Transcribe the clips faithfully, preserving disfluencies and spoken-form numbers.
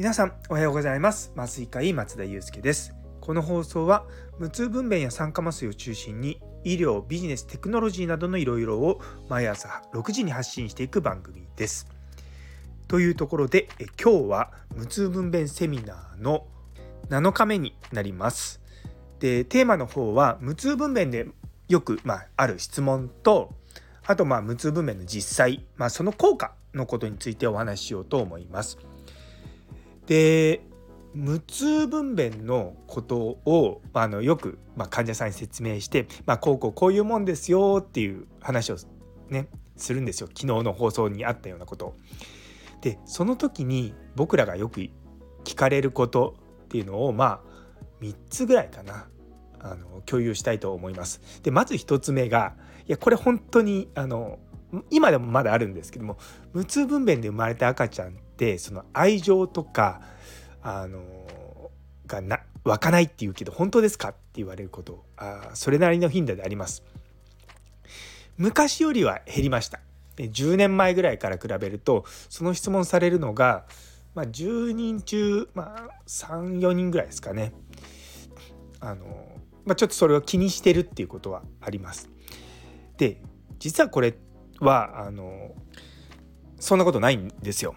皆さんおはようございます。麻酔科医松田祐介です。この放送は無痛分娩や酸化麻酔を中心に医療、ビジネス、テクノロジーなどのいろいろを毎朝ろくじに発信していく番組です。というところでえ今日は無痛分娩セミナーのなのかめになります。で、テーマの方は無痛分娩でよく、まあ、ある質問と、あとまあ無痛分娩の実際、まあ、その効果のことについてお話ししようと思います。で、無痛分娩のことをあのよく、まあ、患者さんに説明して、まあ、こうこうこういうもんですよっていう話をねするんですよ。昨日の放送にあったようなことで、その時に僕らがよく聞かれることっていうのを、まあみっつぐらいかな、あの共有したいと思います。で、まずひとつめが、いやこれ本当にあの今でもまだあるんですけども、無痛分娩で生まれた赤ちゃんってその愛情とかあのがな湧かないっていうけど、本当ですかって言われること、あそれなりの頻度であります。昔よりは減りました。じゅうねんまえぐらいから比べると、その質問されるのが、まあ、じゅうにん中、まあ、さん、よにんぐらいですかね。あの、まあ、ちょっとそれを気にしてるっていうことはあります。で、実はこれはあのそんなことないんですよ。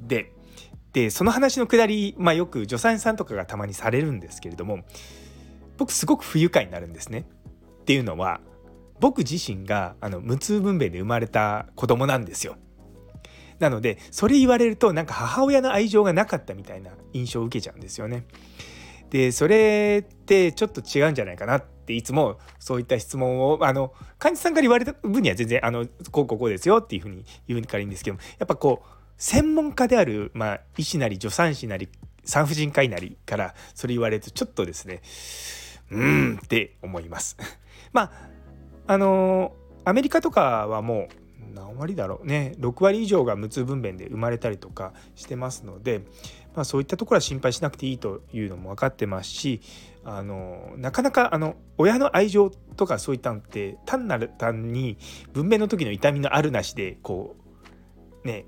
ででその話のくだり、まあ、よく助産師さんとかがたまにされるんですけれども、僕すごく不愉快になるんですね。っていうのは、僕自身があの無痛分娩で生まれた子供なんですよ。なのでそれ言われると、なんか母親の愛情がなかったみたいな印象を受けちゃうんですよね。でそれってちょっと違うんじゃないかなって、いつもそういった質問をあの患者さんから言われた分には全然あのこうこうこうですよっていうふうに言うからいいんですけども、やっぱこう専門家である、まあ、医師なり助産師なり産婦人科医なりからそれ言われると、ちょっとですね、うーんって思いますまああのアメリカとかはもう何割だろうね、ろくわり以上が無痛分娩で生まれたりとかしてますので、まあ、そういったところは心配しなくていいというのも分かってますし、あのなかなかあの親の愛情とかそういったのって、単なる単に分娩の時の痛みのあるなしでこうね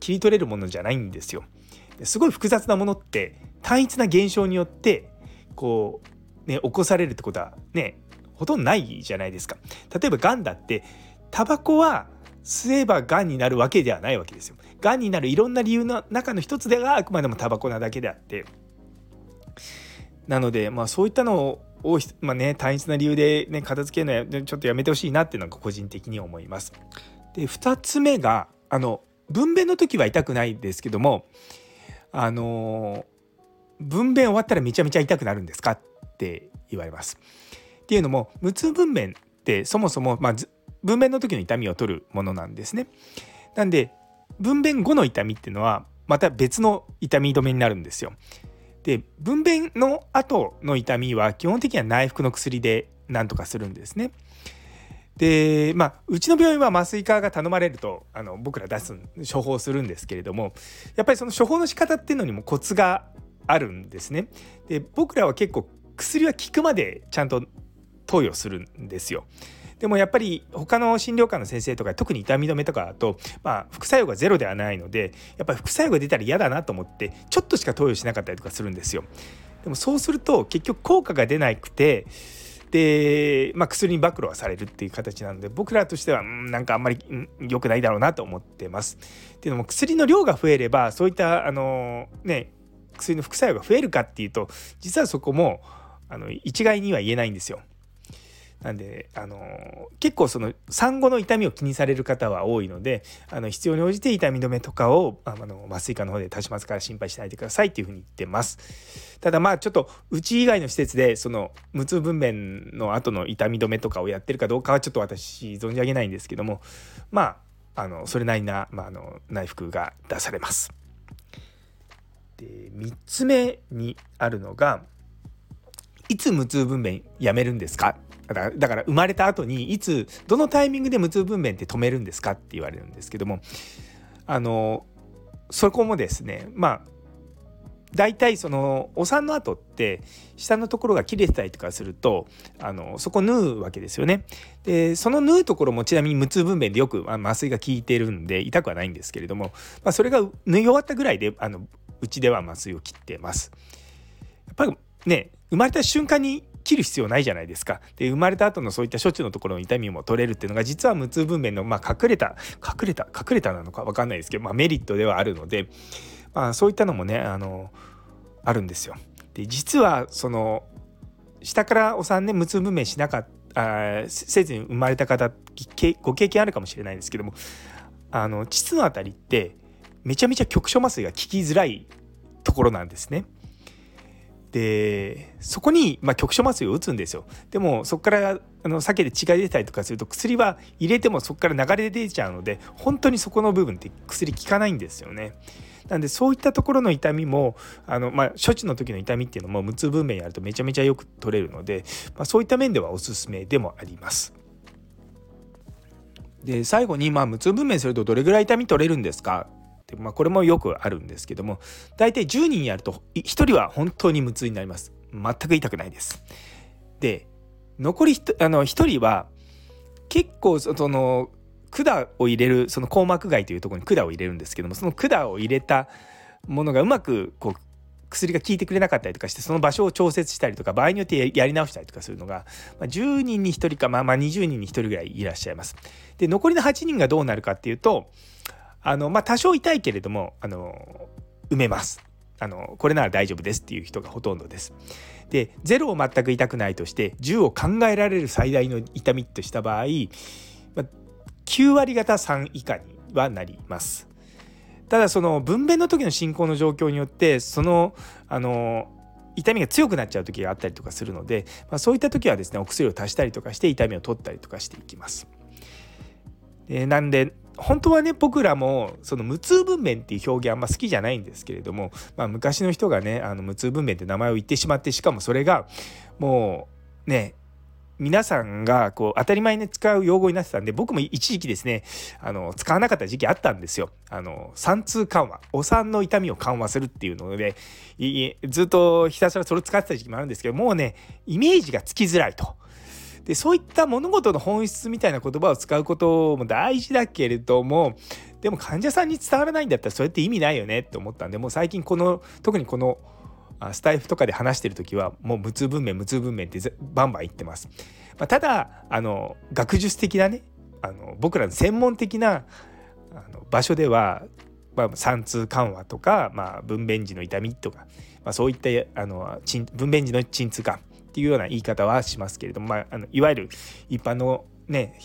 切り取れるものじゃないんですよ。すごい複雑なものって、単一な現象によってこう、ね、起こされるってことはねほとんどないじゃないですか。例えばがんだって、タバコは吸えばがんになるわけではないわけですよ。がんになるいろんな理由の中の一つでがあくまでもタバコなだけであって、なので、まあ、そういったのを、まあね、単一な理由で、ね、片付けるのはちょっとやめてほしいなっていうのが個人的に思います。で、ふたつめがあの分娩の時は痛くないですけども、あの分娩終わったらめちゃめちゃ痛くなるんですかって言われます。っていうのも、無痛分娩ってそもそも、まあ、分娩の時の痛みを取るものなんですね。なんで分娩後の痛みっていうのはまた別の痛み止めになるんですよ。で、分娩の後の痛みは基本的には内服の薬でなんとかするんですね。で、まあ、うちの病院は麻酔科が頼まれるとあの僕ら出す処方するんですけれども、やっぱりその処方の仕方っていうのにもコツがあるんですね。で、僕らは結構薬は効くまでちゃんと投与するんですよ。でもやっぱり他の診療科の先生とか、特に痛み止めとかだと、まあ、副作用がゼロではないので、やっぱり副作用が出たら嫌だなと思ってちょっとしか投与しなかったりとかするんですよ。でもそうすると結局効果が出なくて、で、まあ、薬に暴露はされるっていう形なので、僕らとしてはんなんかあんまり良くないだろうなと思ってます。っていうのも、薬の量が増えればそういったあの、ね、薬の副作用が増えるかっていうと、実はそこもあの一概には言えないんですよ。なんであの結構その産後の痛みを気にされる方は多いので、あの必要に応じて痛み止めとかをあの麻酔科の方で出しますから心配しないでくださいっていうふうに言ってます。ただまあちょっとうち以外の施設でその無痛分娩の後の痛み止めとかをやってるかどうかはちょっと私存じ上げないんですけども、まあ、あのそれなりな、まあ、あの内服が出されます。で、みっつめにあるのが、いつ無痛分娩やめるんですか、だから、だから生まれた後にいつどのタイミングで無痛分娩って止めるんですかって言われるんですけども、あのそこもですね、まあだいたいそのお産の後って下のところが切れてたりとかするとあのそこ縫うわけですよね。でその縫うところもちなみに無痛分娩でよく、まあ、麻酔が効いてるんで痛くはないんですけれども、まあ、それが縫い終わったぐらいであのうちでは麻酔を切ってます。やっぱりね生まれた瞬間に切る必要ないじゃないですか。で生まれた後のそういった処置のところの痛みも取れるっていうのが実は無痛分娩の、まあ、隠れた隠れた隠れたなのか分かんないですけど、まあ、メリットではあるので、まあ、そういったのもね あの、あるんですよ。で実はその下からお産ね無痛分娩しなかったせずに生まれた方ご経験あるかもしれないですけどもあの膣のあたりってめちゃめちゃ局所麻酔が効きづらいところなんですね。でそこに、まあ、局所麻酔を打つんですよ。でもそこからあの避けて血が出たりとかすると薬は入れてもそこから流れ出ちゃうので本当にそこの部分って薬効かないんですよね。なんでそういったところの痛みもあの、まあ、処置の時の痛みっていうのも無痛分娩やるとめちゃめちゃよく取れるので、まあ、そういった面ではおすすめでもあります。で最後に、まあ、無痛分娩するとどれぐらい痛み取れるんですか。まあ、これもよくあるんですけども大体じゅうにんやるとひとりは本当に無痛になります。全く痛くないです。で残り 1, あのひとりは結構その管を入れるその硬膜外というところに管を入れるんですけどもその管を入れたものがうまくこう薬が効いてくれなかったりとかしてその場所を調節したりとか場合によってやり直したりとかするのがじゅうにんにひとりか、まあ、まあにじゅうにんにひとりぐらいいらっしゃいます。で残りのはちにんがどうなるかっていうとあのまあ、多少痛いけれどもあの埋めますあのこれなら大丈夫ですっていう人がほとんどです。でゼロを全く痛くないとしてじゅうを考えられる最大の痛みとした場合、まあ、きゅうわりがたさん以下にはなります。ただその分娩の時の進行の状況によってそのあの痛みが強くなっちゃう時があったりとかするので、まあ、そういった時はですねお薬を足したりとかして痛みを取ったりとかしていきます。でなんで本当はね僕らもその無痛分娩っていう表現あんま好きじゃないんですけれども、まあ、昔の人がねあの無痛分娩って名前を言ってしまってしかもそれがもうね皆さんがこう当たり前に使う用語になってたんで僕も一時期ですねあの使わなかった時期あったんですよ。あの産痛緩和お産の痛みを緩和するっていうのでずっとひたすらそれを使ってた時期もあるんですけどもうねイメージがつきづらいと。でそういった物事の本質みたいな言葉を使うことも大事だけれどもでも患者さんに伝わらないんだったらそれって意味ないよねって思ったんでもう最近この特にこのスタイフとかで話してる時はもう無痛分娩無痛分娩ってバンバン言ってます、まあ、ただあの学術的なねあの僕らの専門的なあの場所では、まあ、産痛緩和とか、まあ、分娩時の痛みとか、まあ、そういったあの分娩時の鎮痛感っていうような言い方はしますけれども、まあ、あのいわゆる一般の、ね、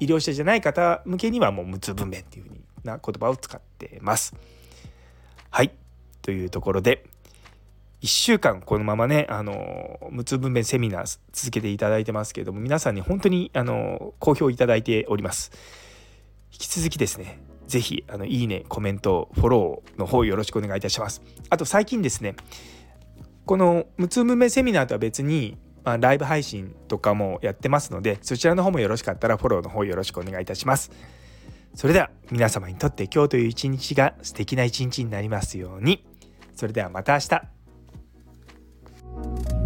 医療者じゃない方向けにはもう無痛分娩っていう風な言葉を使ってます。はいというところでいっしゅうかんこのままねあの無痛分娩セミナー続けていただいてますけれども皆さんに本当にあの好評いただいております。引き続きですねぜひあのいいねコメントフォローの方よろしくお願いいたします。あと最近ですねこの無痛分娩セミナーとは別に、まあ、ライブ配信とかもやってますのでそちらの方もよろしかったらフォローの方よろしくお願いいたします。それでは皆様にとって今日という一日が素敵な一日になりますように。それではまた明日。